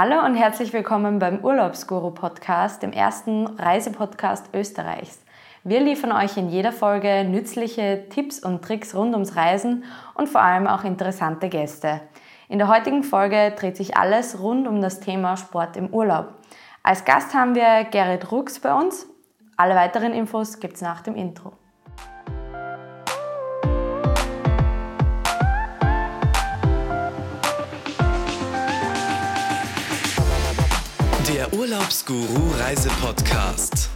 Hallo und herzlich willkommen beim Urlaubsguru-Podcast, dem ersten Reisepodcast Österreichs. Wir liefern euch in jeder Folge nützliche Tipps und Tricks rund ums Reisen und vor allem auch interessante Gäste. In der heutigen Folge dreht sich alles rund um das Thema Sport im Urlaub. Als Gast haben wir Gerit Rux bei uns. Alle weiteren Infos gibt's nach dem Intro. Der Urlaubsguru-Reise-Podcast.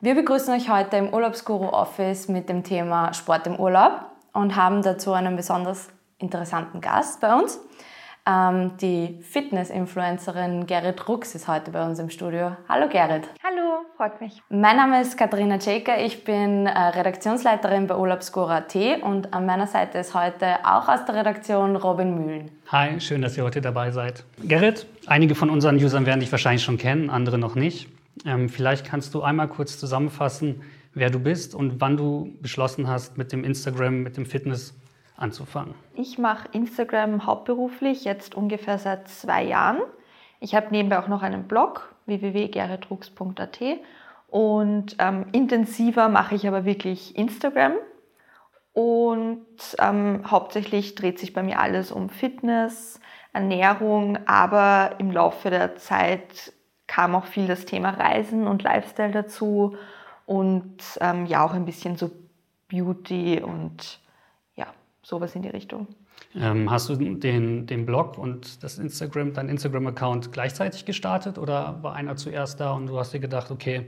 Wir begrüßen euch heute im Urlaubsguru-Office mit dem Thema Sport im Urlaub und haben dazu einen besonders interessanten Gast bei uns. Die Fitness-Influencerin Gerit Rux ist heute bei uns im Studio. Hallo Gerit. Hallo, freut mich. Mein Name ist Katharina Czeker, ich bin Redaktionsleiterin bei Urlaubsguru.at und an meiner Seite ist heute auch aus der Redaktion Robin Mühlen. Hi, schön, dass ihr heute dabei seid. Gerit, einige von unseren Usern werden dich wahrscheinlich schon kennen, andere noch nicht. Vielleicht kannst du einmal kurz zusammenfassen, wer du bist und wann du beschlossen hast, mit dem Instagram, mit dem Fitness anzufangen. Ich mache Instagram hauptberuflich jetzt ungefähr seit 2 Jahren. Ich habe nebenbei auch noch einen Blog, www.geridrux.at, und intensiver mache ich aber wirklich Instagram, und hauptsächlich dreht sich bei mir alles um Fitness, Ernährung, aber im Laufe der Zeit kam auch viel das Thema Reisen und Lifestyle dazu und ja auch ein bisschen so Beauty und sowas in die Richtung. Hast du den Blog und das Instagram, dein Instagram-Account gleichzeitig gestartet, oder war einer zuerst da und du hast dir gedacht, okay,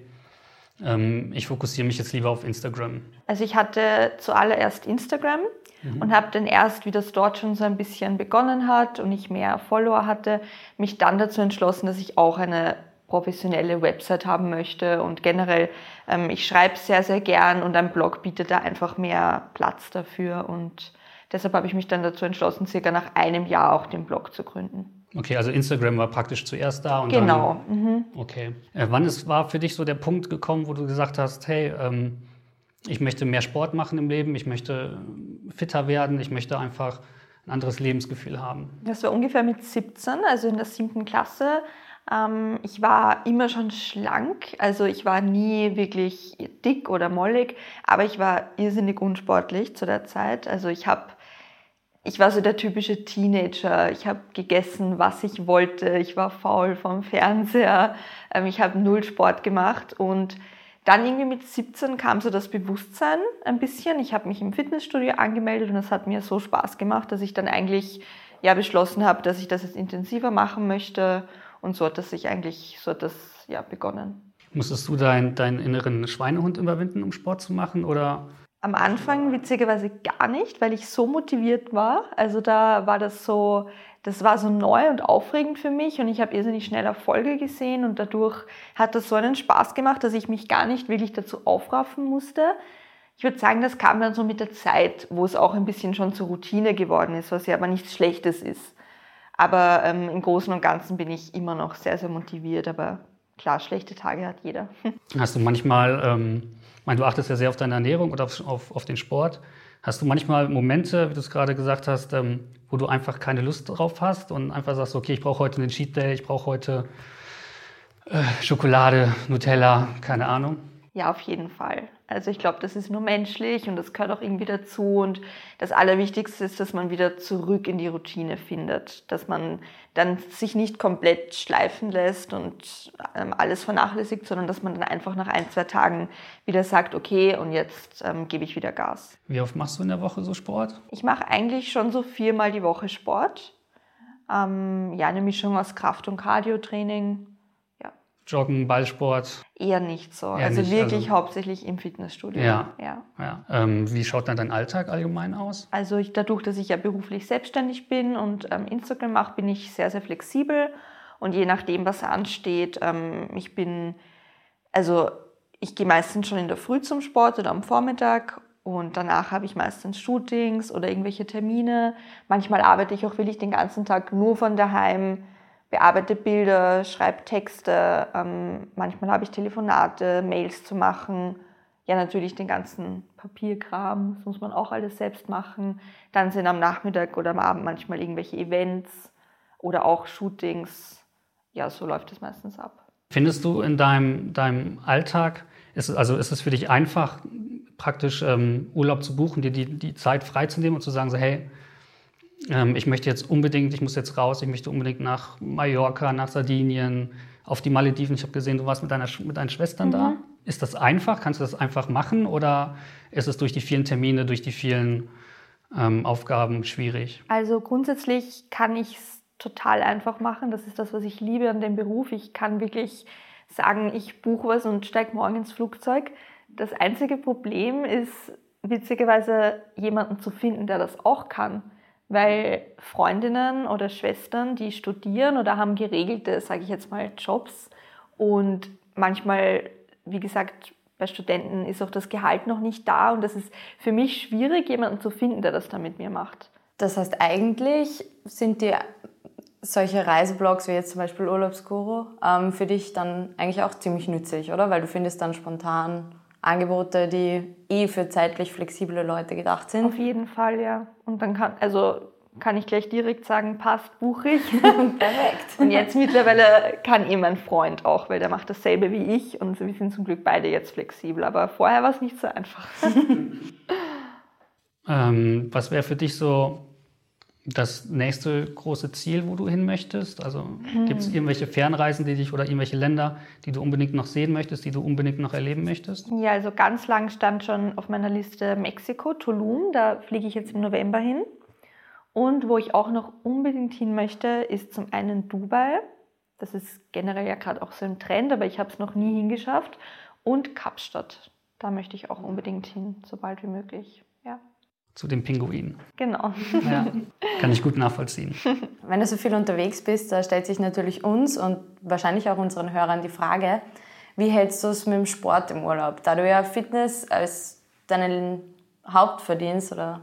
ich fokussiere mich jetzt lieber auf Instagram? Also ich hatte zuallererst Instagram und habe dann erst, wie das dort schon so ein bisschen begonnen hat und ich mehr Follower hatte, mich dann dazu entschlossen, dass ich auch eine professionelle Website haben möchte, und generell, ich schreibe sehr, sehr gern und ein Blog bietet da einfach mehr Platz dafür, und deshalb habe ich mich dann dazu entschlossen, circa nach einem Jahr auch den Blog zu gründen. Okay, also Instagram war praktisch zuerst da. Und genau. Dann, okay. Wann war für dich so der Punkt gekommen, wo du gesagt hast, hey, ich möchte mehr Sport machen im Leben, ich möchte fitter werden, ich möchte einfach ein anderes Lebensgefühl haben? Das war ungefähr mit 17, also in der 7. Klasse. Ich war immer schon schlank, also ich war nie wirklich dick oder mollig, aber ich war irrsinnig unsportlich zu der Zeit. Also ich war so der typische Teenager, ich habe gegessen, was ich wollte, ich war faul vom Fernseher, ich habe 0 Sport gemacht, und dann irgendwie mit 17 kam so das Bewusstsein ein bisschen. Ich habe mich im Fitnessstudio angemeldet und das hat mir so Spaß gemacht, dass ich dann eigentlich beschlossen habe, dass ich das jetzt intensiver machen möchte. Und so hat das begonnen. Musstest du deinen inneren Schweinehund überwinden, um Sport zu machen, oder? Am Anfang witzigerweise gar nicht, weil ich so motiviert war. Also da war das war so neu und aufregend für mich, und ich habe irrsinnig schnell Erfolge gesehen, und dadurch hat das so einen Spaß gemacht, dass ich mich gar nicht wirklich dazu aufraffen musste. Ich würde sagen, das kam dann so mit der Zeit, wo es auch ein bisschen schon zur Routine geworden ist, was ja aber nichts Schlechtes ist. Aber im Großen und Ganzen bin ich immer noch sehr, sehr motiviert. Aber klar, schlechte Tage hat jeder. Hast du manchmal, du achtest ja sehr auf deine Ernährung und auf den Sport. Hast du manchmal Momente, wie du es gerade gesagt hast, wo du einfach keine Lust drauf hast und einfach sagst, okay, ich brauche heute einen Cheat Day, ich brauche heute Schokolade, Nutella, keine Ahnung? Ja, auf jeden Fall. Also ich glaube, das ist nur menschlich und das gehört auch irgendwie dazu. Und das Allerwichtigste ist, dass man wieder zurück in die Routine findet. Dass man dann sich nicht komplett schleifen lässt und alles vernachlässigt, sondern dass man dann einfach nach 1-2 Tagen wieder sagt, okay, und jetzt gebe ich wieder Gas. Wie oft machst du in der Woche so Sport? Ich mache eigentlich schon so 4-mal die Woche Sport. Eine Mischung aus Kraft- und Cardio-Training. Joggen, Ballsport? Eher nicht so. Hauptsächlich im Fitnessstudio. Ja. Wie schaut dann dein Alltag allgemein aus? Also dadurch, dass ich ja beruflich selbstständig bin und Instagram mache, bin ich sehr, sehr flexibel. Und je nachdem, was ansteht, ich gehe meistens schon in der Früh zum Sport oder am Vormittag. Und danach habe ich meistens Shootings oder irgendwelche Termine. Manchmal arbeite ich auch wirklich den ganzen Tag nur von daheim. Bearbeite Bilder, schreibe Texte, manchmal habe ich Telefonate, Mails zu machen. Ja, natürlich den ganzen Papierkram, das muss man auch alles selbst machen. Dann sind am Nachmittag oder am Abend manchmal irgendwelche Events oder auch Shootings. Ja, so läuft es meistens ab. Findest du in deinem Alltag, ist es für dich einfach, praktisch Urlaub zu buchen, dir die Zeit freizunehmen und zu sagen, so hey, ich muss jetzt raus, ich möchte unbedingt nach Mallorca, nach Sardinien, auf die Malediven. Ich habe gesehen, du warst mit deinen Schwestern da. Ist das einfach? Kannst du das einfach machen? Oder ist es durch die vielen Termine, durch die vielen Aufgaben schwierig? Also grundsätzlich kann ich es total einfach machen. Das ist das, was ich liebe an dem Beruf. Ich kann wirklich sagen, ich buche was und steige morgen ins Flugzeug. Das einzige Problem ist, witzigerweise jemanden zu finden, der das auch kann. Weil Freundinnen oder Schwestern, die studieren oder haben geregelte, sage ich jetzt mal, Jobs und manchmal... Wie gesagt, bei Studenten ist auch das Gehalt noch nicht da und das ist für mich schwierig, jemanden zu finden, der das dann mit mir macht. Das heißt, eigentlich sind dir solche Reiseblogs wie jetzt zum Beispiel Urlaubsguru für dich dann eigentlich auch ziemlich nützlich, oder? Weil du findest dann spontan Angebote, die für zeitlich flexible Leute gedacht sind. Auf jeden Fall, ja. Und dann kann ich gleich direkt sagen, passt, buche ich. Perfekt. Und jetzt mittlerweile kann mein Freund auch, weil der macht dasselbe wie ich und wir sind zum Glück beide jetzt flexibel, aber vorher war es nicht so einfach. Was wäre für dich so das nächste große Ziel, wo du hin möchtest? Also gibt es irgendwelche Fernreisen, die dich oder irgendwelche Länder, die du unbedingt noch sehen möchtest, die du unbedingt noch erleben möchtest? Ja, also ganz lang stand schon auf meiner Liste Mexiko, Tulum, da fliege ich jetzt im November hin. Und wo ich auch noch unbedingt hin möchte, ist zum einen Dubai. Das ist generell ja gerade auch so ein Trend, aber ich habe es noch nie hingeschafft. Und Kapstadt. Da möchte ich auch unbedingt hin, so bald wie möglich. Ja. Zu den Pinguinen. Genau. Ja, kann ich gut nachvollziehen. Wenn du so viel unterwegs bist, da stellt sich natürlich uns und wahrscheinlich auch unseren Hörern die Frage, wie hältst du es mit dem Sport im Urlaub? Da du ja Fitness als deinen Hauptverdienst oder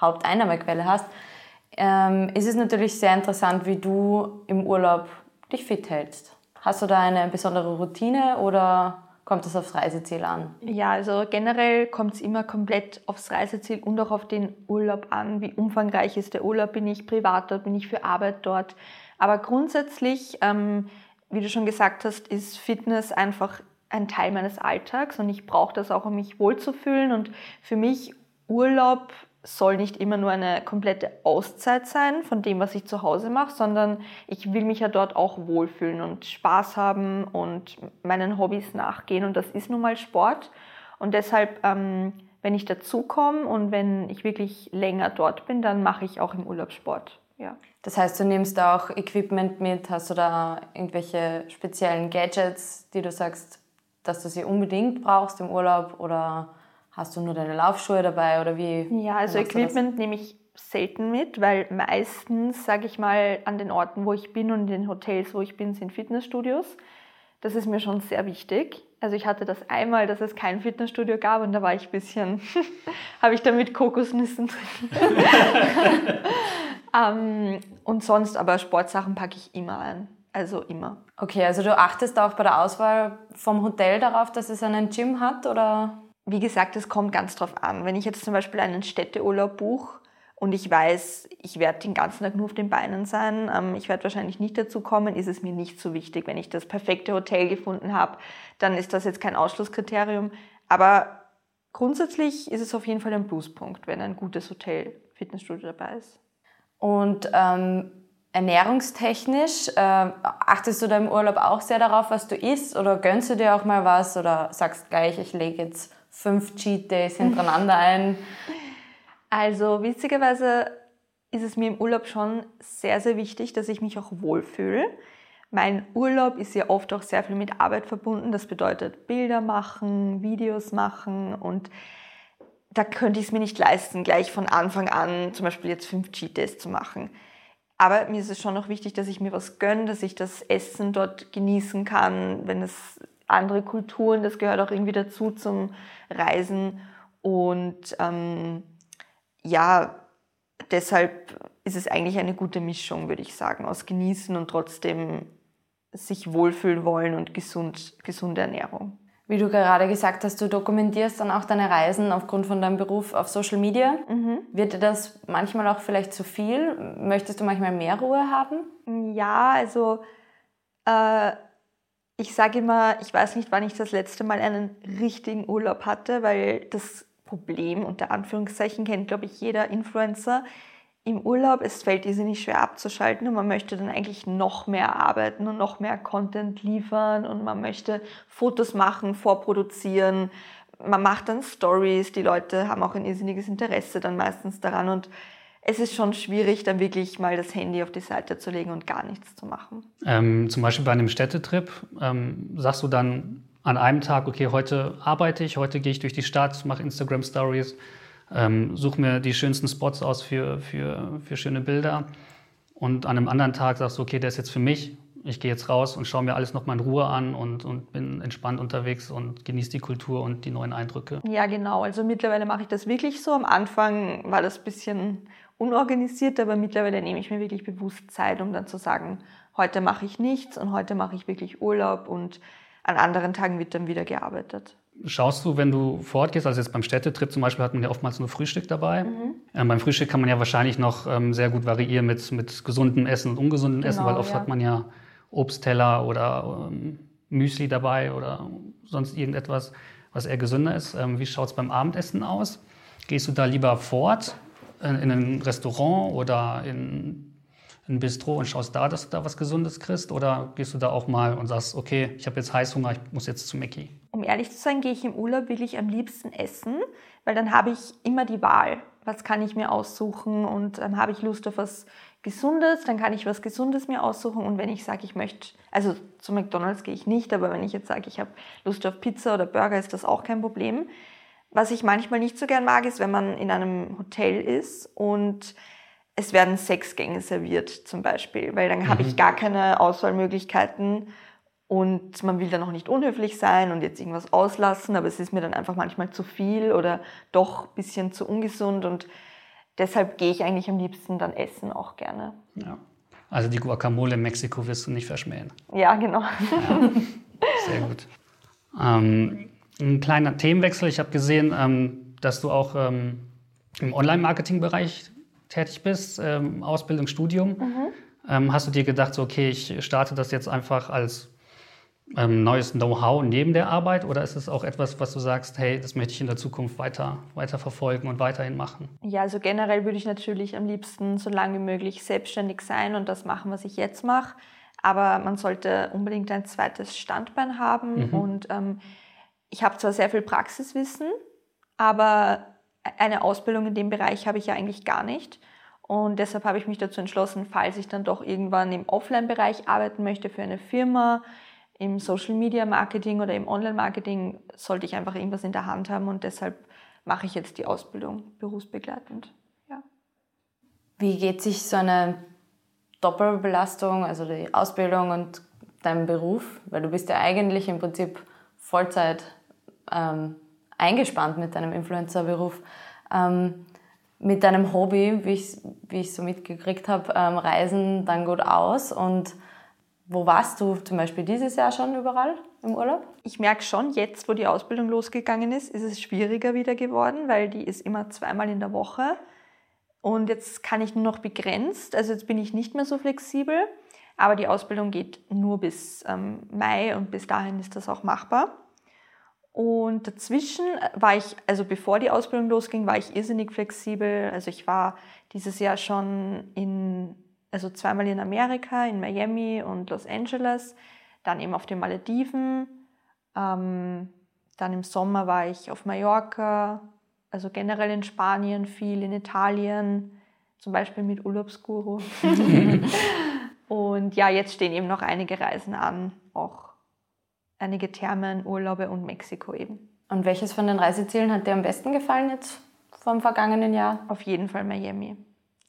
Haupteinnahmequelle hast, ist es natürlich sehr interessant, wie du im Urlaub dich fit hältst. Hast du da eine besondere Routine oder kommt das aufs Reiseziel an? Ja, also generell kommt es immer komplett aufs Reiseziel und auch auf den Urlaub an. Wie umfangreich ist der Urlaub? Bin ich privat dort? Bin ich für Arbeit dort? Aber grundsätzlich, wie du schon gesagt hast, ist Fitness einfach ein Teil meines Alltags und ich brauche das auch, um mich wohlzufühlen. Und für mich Urlaub soll nicht immer nur eine komplette Auszeit sein von dem, was ich zu Hause mache, sondern ich will mich ja dort auch wohlfühlen und Spaß haben und meinen Hobbys nachgehen und das ist nun mal Sport. Und deshalb, wenn ich dazukomme und wenn ich wirklich länger dort bin, dann mache ich auch im Urlaub Sport. Ja. Das heißt, du nimmst da auch Equipment mit, hast du da irgendwelche speziellen Gadgets, die du sagst, dass du sie unbedingt brauchst im Urlaub oder... Hast du nur deine Laufschuhe dabei oder wie? Ja, also Equipment nehme ich selten mit, weil meistens, sage ich mal, an den Orten, wo ich bin und in den Hotels, wo ich bin, sind Fitnessstudios. Das ist mir schon sehr wichtig. Also ich hatte das einmal, dass es kein Fitnessstudio gab und da war ich ein bisschen, habe ich da mit Kokosnüssen drin. Und sonst aber Sportsachen packe ich immer an. Also immer. Okay, also du achtest auch bei der Auswahl vom Hotel darauf, dass es einen Gym hat oder... Wie gesagt, es kommt ganz drauf an. Wenn ich jetzt zum Beispiel einen Städteurlaub buche und ich weiß, ich werde den ganzen Tag nur auf den Beinen sein, ich werde wahrscheinlich nicht dazu kommen, ist es mir nicht so wichtig. Wenn ich das perfekte Hotel gefunden habe, dann ist das jetzt kein Ausschlusskriterium. Aber grundsätzlich ist es auf jeden Fall ein Pluspunkt, wenn ein gutes Hotel, Fitnessstudio dabei ist. Und ernährungstechnisch, achtest du da im Urlaub auch sehr darauf, was du isst? Oder gönnst du dir auch mal was? Oder sagst gleich, ich lege jetzt 5 Cheat Days hintereinander ein? Also witzigerweise ist es mir im Urlaub schon sehr, sehr wichtig, dass ich mich auch wohlfühle. Mein Urlaub ist ja oft auch sehr viel mit Arbeit verbunden. Das bedeutet Bilder machen, Videos machen und da könnte ich es mir nicht leisten, gleich von Anfang an zum Beispiel jetzt 5 Cheat Days zu machen. Aber mir ist es schon noch wichtig, dass ich mir was gönne, dass ich das Essen dort genießen kann, wenn es andere Kulturen, das gehört auch irgendwie dazu zum Reisen. Und ja, deshalb ist es eigentlich eine gute Mischung, würde ich sagen, aus Genießen und trotzdem sich wohlfühlen wollen und gesunde Ernährung. wie du gerade gesagt hast, du dokumentierst dann auch deine Reisen aufgrund von deinem Beruf auf Social Media. Mhm. Wird dir das manchmal auch vielleicht zu viel? Möchtest du manchmal mehr Ruhe haben? Ja, also ich sage immer, ich weiß nicht, wann ich das letzte Mal einen richtigen Urlaub hatte, weil das Problem, unter Anführungszeichen, kennt, glaube ich, jeder Influencer. Im Urlaub, es fällt irrsinnig schwer abzuschalten und man möchte dann eigentlich noch mehr arbeiten und noch mehr Content liefern und man möchte Fotos machen, vorproduzieren, man macht dann Stories, die Leute haben auch ein irrsinniges Interesse dann meistens daran und es ist schon schwierig, dann wirklich mal das Handy auf die Seite zu legen und gar nichts zu machen. Zum Beispiel bei einem Städtetrip, sagst du dann an einem Tag, okay, heute arbeite ich, heute gehe ich durch die Stadt, mache Instagram-Stories, such mir die schönsten Spots aus für schöne Bilder und an einem anderen Tag sagst du, okay, der ist jetzt für mich, ich gehe jetzt raus und schaue mir alles nochmal in Ruhe an und bin entspannt unterwegs und genieße die Kultur und die neuen Eindrücke. Ja, genau, also mittlerweile mache ich das wirklich so. Am Anfang war das ein bisschen unorganisiert, aber mittlerweile nehme ich mir wirklich bewusst Zeit, um dann zu sagen, heute mache ich nichts und heute mache ich wirklich Urlaub und an anderen Tagen wird dann wieder gearbeitet. Schaust du, wenn du fortgehst, also jetzt beim Städtetrip zum Beispiel hat man ja oftmals nur Frühstück dabei. Mhm. Beim Frühstück kann man ja wahrscheinlich noch sehr gut variieren mit gesundem Essen und ungesundem Essen, weil oft hat man ja Obstteller oder Müsli dabei oder sonst irgendetwas, was eher gesünder ist. Wie schaut es beim Abendessen aus? Gehst du da lieber fort in ein Restaurant oder in ein Bistro und schaust da, dass du da was Gesundes kriegst? Oder gehst du da auch mal und sagst, okay, ich habe jetzt Heißhunger, ich muss jetzt zu Mäcki? Um ehrlich zu sein, gehe ich im Urlaub wirklich am liebsten essen, weil dann habe ich immer die Wahl. Was kann ich mir aussuchen? Und habe ich Lust auf was Gesundes, dann kann ich was Gesundes mir aussuchen. Und wenn ich sage, ich möchte, also zu McDonald's gehe ich nicht, aber wenn ich jetzt sage, ich habe Lust auf Pizza oder Burger, ist das auch kein Problem. Was ich manchmal nicht so gern mag, ist, wenn man in einem Hotel ist und es werden 6 Gänge serviert zum Beispiel, weil dann habe ich gar keine Auswahlmöglichkeiten und man will dann auch nicht unhöflich sein und jetzt irgendwas auslassen, aber es ist mir dann einfach manchmal zu viel oder doch ein bisschen zu ungesund und deshalb gehe ich eigentlich am liebsten dann essen auch gerne. Ja. Also die Guacamole in Mexiko wirst du nicht verschmähen. Ja, genau. Ja. Sehr gut. Ein kleiner Themenwechsel. Ich habe gesehen, dass du auch im Online-Marketing-Bereich tätig bist, Ausbildung, Studium, hast du dir gedacht, so, okay, ich starte das jetzt einfach als neues Know-how neben der Arbeit oder ist es auch etwas, was du sagst, hey, das möchte ich in der Zukunft weiter verfolgen und weiterhin machen? Ja, also generell würde ich natürlich am liebsten so lange wie möglich selbstständig sein und das machen, was ich jetzt mache, aber man sollte unbedingt ein zweites Standbein haben und ich habe zwar sehr viel Praxiswissen, aber eine Ausbildung in dem Bereich habe ich ja eigentlich gar nicht und deshalb habe ich mich dazu entschlossen, falls ich dann doch irgendwann im Offline-Bereich arbeiten möchte für eine Firma, im Social-Media-Marketing oder im Online-Marketing, sollte ich einfach irgendwas in der Hand haben und deshalb mache ich jetzt die Ausbildung berufsbegleitend. Ja. Wie geht sich so eine Doppelbelastung, also die Ausbildung und dein Beruf, weil du bist ja eigentlich im Prinzip Vollzeit eingespannt mit deinem Influencer-Beruf, mit deinem Hobby, wie ich so mitgekriegt habe, Reisen dann gut aus. Und wo warst du zum Beispiel dieses Jahr schon überall im Urlaub? Ich merke schon, jetzt, wo die Ausbildung losgegangen ist, ist es schwieriger wieder geworden, weil die ist immer 2-mal in der Woche. Und jetzt kann ich nur noch begrenzt, also jetzt bin ich nicht mehr so flexibel. Aber die Ausbildung geht nur bis Mai und bis dahin ist das auch machbar. Und dazwischen war ich, also bevor die Ausbildung losging, war ich irrsinnig flexibel. Also ich war dieses Jahr schon also 2-mal in Amerika, in Miami und Los Angeles, dann eben auf den Malediven. Dann im Sommer war ich auf Mallorca, also generell in Spanien viel, in Italien, zum Beispiel mit Urlaubsguru. Und ja, jetzt stehen eben noch einige Reisen an, auch einige Thermen, Urlaube und Mexiko eben. Und welches von den Reisezielen hat dir am besten gefallen jetzt vom vergangenen Jahr? Auf jeden Fall Miami.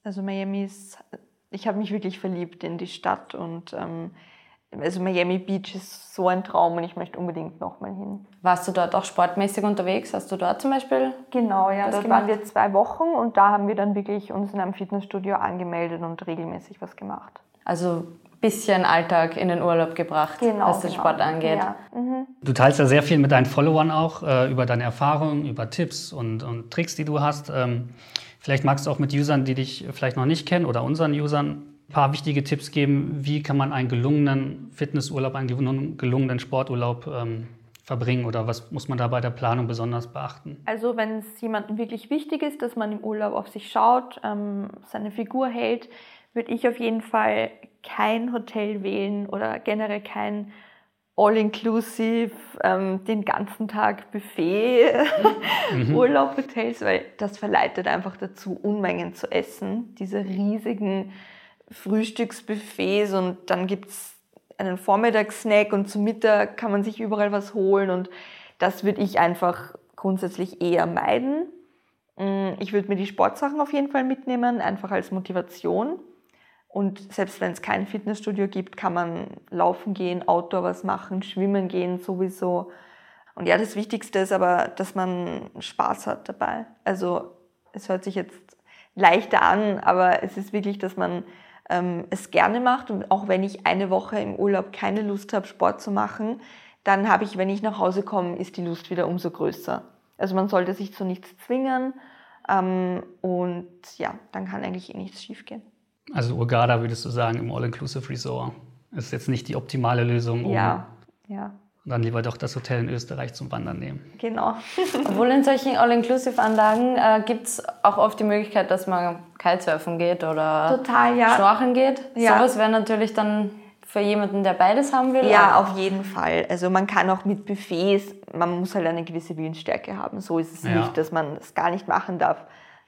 Also Miami ist, ich habe mich wirklich verliebt in die Stadt und also Miami Beach ist so ein Traum und ich möchte unbedingt nochmal hin. Warst du dort auch sportmäßig unterwegs? Hast du dort zum Beispiel? Genau, ja, dort waren wir 2 Wochen und da haben wir dann wirklich uns in einem Fitnessstudio angemeldet und regelmäßig was gemacht. Also bisschen Alltag in den Urlaub gebracht, was den Sport angeht. Ja. Mhm. Du teilst ja sehr viel mit deinen Followern auch über deine Erfahrungen, über Tipps und Tricks, die du hast. Vielleicht magst du auch mit Usern, die dich vielleicht noch nicht kennen oder unseren Usern, ein paar wichtige Tipps geben, wie kann man einen gelungenen Fitnessurlaub, einen gelungenen Sporturlaub verbringen oder was muss man da bei der Planung besonders beachten? Also wenn es jemandem wirklich wichtig ist, dass man im Urlaub auf sich schaut, seine Figur hält, würde ich auf jeden Fall kein Hotel wählen oder generell kein All-Inclusive, den ganzen Tag Buffet-Urlaub-Hotels, weil das verleitet einfach dazu, Unmengen zu essen. Diese riesigen Frühstücksbuffets und dann gibt es einen Vormittagssnack und zum Mittag kann man sich überall was holen und das würde ich einfach grundsätzlich eher meiden. Ich würde mir die Sportsachen auf jeden Fall mitnehmen, einfach als Motivation. Und selbst wenn es kein Fitnessstudio gibt, kann man laufen gehen, Outdoor was machen, schwimmen gehen sowieso. Und ja, das Wichtigste ist aber, dass man Spaß hat dabei. Also es hört sich jetzt leichter an, aber es ist wirklich, dass man es gerne macht. Und auch wenn ich eine Woche im Urlaub keine Lust habe, Sport zu machen, dann habe ich, wenn ich nach Hause komme, ist die Lust wieder umso größer. Also man sollte sich zu nichts zwingen und ja, dann kann eigentlich nichts schief gehen. Also Hurghada würdest du sagen, im All-Inclusive Resort ist jetzt nicht die optimale Lösung, ja. Dann lieber doch das Hotel in Österreich zum Wandern nehmen. Genau. Obwohl in solchen All-Inclusive-Anlagen gibt es auch oft die Möglichkeit, dass man Kitesurfen geht oder Schnorcheln geht. Ja. Sowas wäre natürlich dann für jemanden, der beides haben will. Ja, auf jeden Fall. Also man kann auch mit Buffets, man muss halt eine gewisse Willensstärke haben. So ist es nicht, dass man es gar nicht machen darf.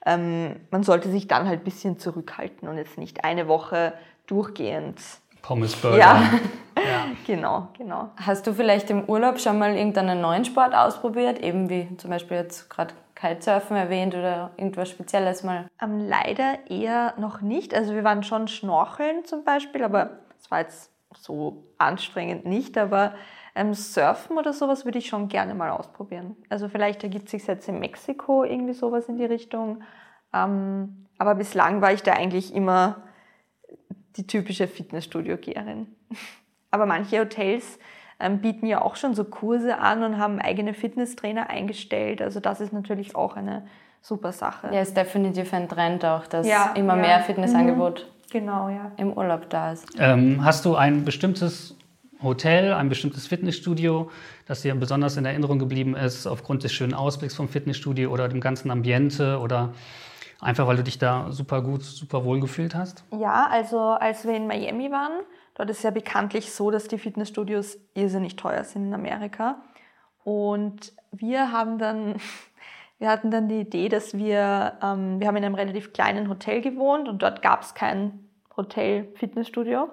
Man sollte sich dann halt ein bisschen zurückhalten und jetzt nicht eine Woche durchgehend Pommesburger. Ja. Genau. Hast du vielleicht im Urlaub schon mal irgendeinen neuen Sport ausprobiert? Eben wie zum Beispiel jetzt gerade Kitesurfen erwähnt oder irgendwas Spezielles mal? Leider eher noch nicht. Also wir waren schon schnorcheln zum Beispiel, aber es war jetzt so anstrengend nicht, aber Surfen oder sowas würde ich schon gerne mal ausprobieren. Also vielleicht ergibt sich jetzt in Mexiko irgendwie sowas in die Richtung. Aber bislang war ich da eigentlich immer die typische Fitnessstudio-Geherin. Aber manche Hotels bieten ja auch schon so Kurse an und haben eigene Fitnesstrainer eingestellt. Also das ist natürlich auch eine super Sache. Ja, ist definitiv ein Trend auch, dass immer mehr Fitnessangebot im Urlaub da ist. Hast du ein bestimmtes Hotel, ein bestimmtes Fitnessstudio, das dir besonders in Erinnerung geblieben ist, aufgrund des schönen Ausblicks vom Fitnessstudio oder dem ganzen Ambiente oder einfach, weil du dich da super gut, super wohl gefühlt hast? Ja, also als wir in Miami waren, dort ist ja bekanntlich so, dass die Fitnessstudios irrsinnig teuer sind in Amerika. Und wir hatten dann die Idee, dass wir haben in einem relativ kleinen Hotel gewohnt und dort gab es kein Hotel-Fitnessstudio.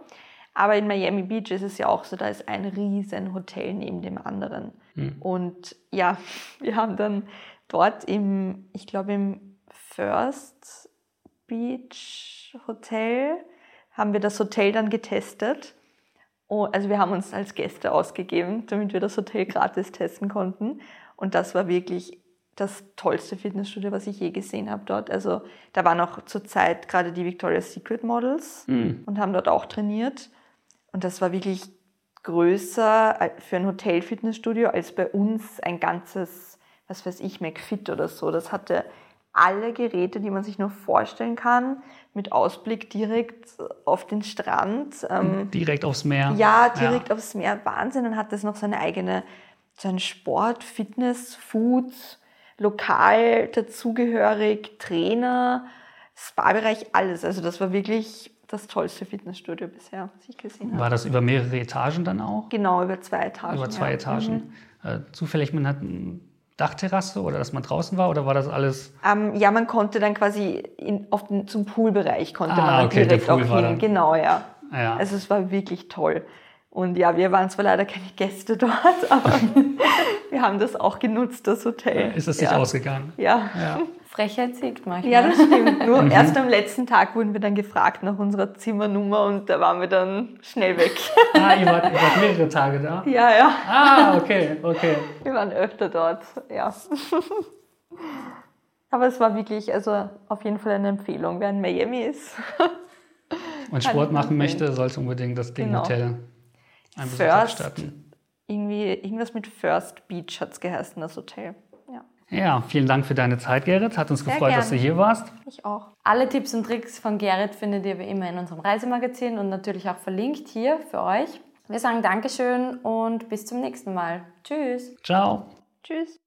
Aber in Miami Beach ist es ja auch so, da ist ein riesen Hotel neben dem anderen. Mhm. Und ja, wir haben dann dort im First Beach Hotel, haben wir das Hotel dann getestet. Also wir haben uns als Gäste ausgegeben, damit wir das Hotel gratis testen konnten. Und das war wirklich das tollste Fitnessstudio, was ich je gesehen habe dort. Also da waren auch zur Zeit gerade die Victoria's Secret Models und haben dort auch trainiert. Und das war wirklich größer für ein Hotel-Fitnessstudio als bei uns ein ganzes, was weiß ich, McFit oder so. Das hatte alle Geräte, die man sich nur vorstellen kann, mit Ausblick direkt auf den Strand. Direkt aufs Meer. Ja, direkt aufs Meer. Wahnsinn. Und hat das noch so ein Sport, Fitness, Food, lokal dazugehörig, Trainer, Spa-Bereich, alles. Also das war wirklich das tollste Fitnessstudio bisher, was ich gesehen habe. War das über mehrere Etagen dann auch? Genau, über 2 Etagen. Zufällig, man hat eine Dachterrasse oder dass man draußen war oder war das alles? Ja, man konnte dann quasi zum Poolbereich direkt auch hin. Genau. Also es war wirklich toll. Und ja, wir waren zwar leider keine Gäste dort, aber wir haben das auch genutzt, das Hotel. Ist das nicht ausgegangen? Ja. Frechheit siegt manchmal. Ja, das stimmt. Nur erst am letzten Tag wurden wir dann gefragt nach unserer Zimmernummer und da waren wir dann schnell weg. Ihr wart mehrere Tage da? Ja. Okay. Wir waren öfter dort, ja. Aber es war wirklich, also auf jeden Fall eine Empfehlung, wer in Miami ist. und Sport machen möchte, sollte unbedingt das Ding Hotel ein Besuch abstatten. Irgendwas mit First Beach hat es geheißen, das Hotel. Ja, vielen Dank für deine Zeit, Gerit. Hat uns gefreut, dass du hier warst. Ich auch. Alle Tipps und Tricks von Gerit findet ihr wie immer in unserem Reisemagazin und natürlich auch verlinkt hier für euch. Wir sagen Dankeschön und bis zum nächsten Mal. Tschüss. Ciao. Tschüss.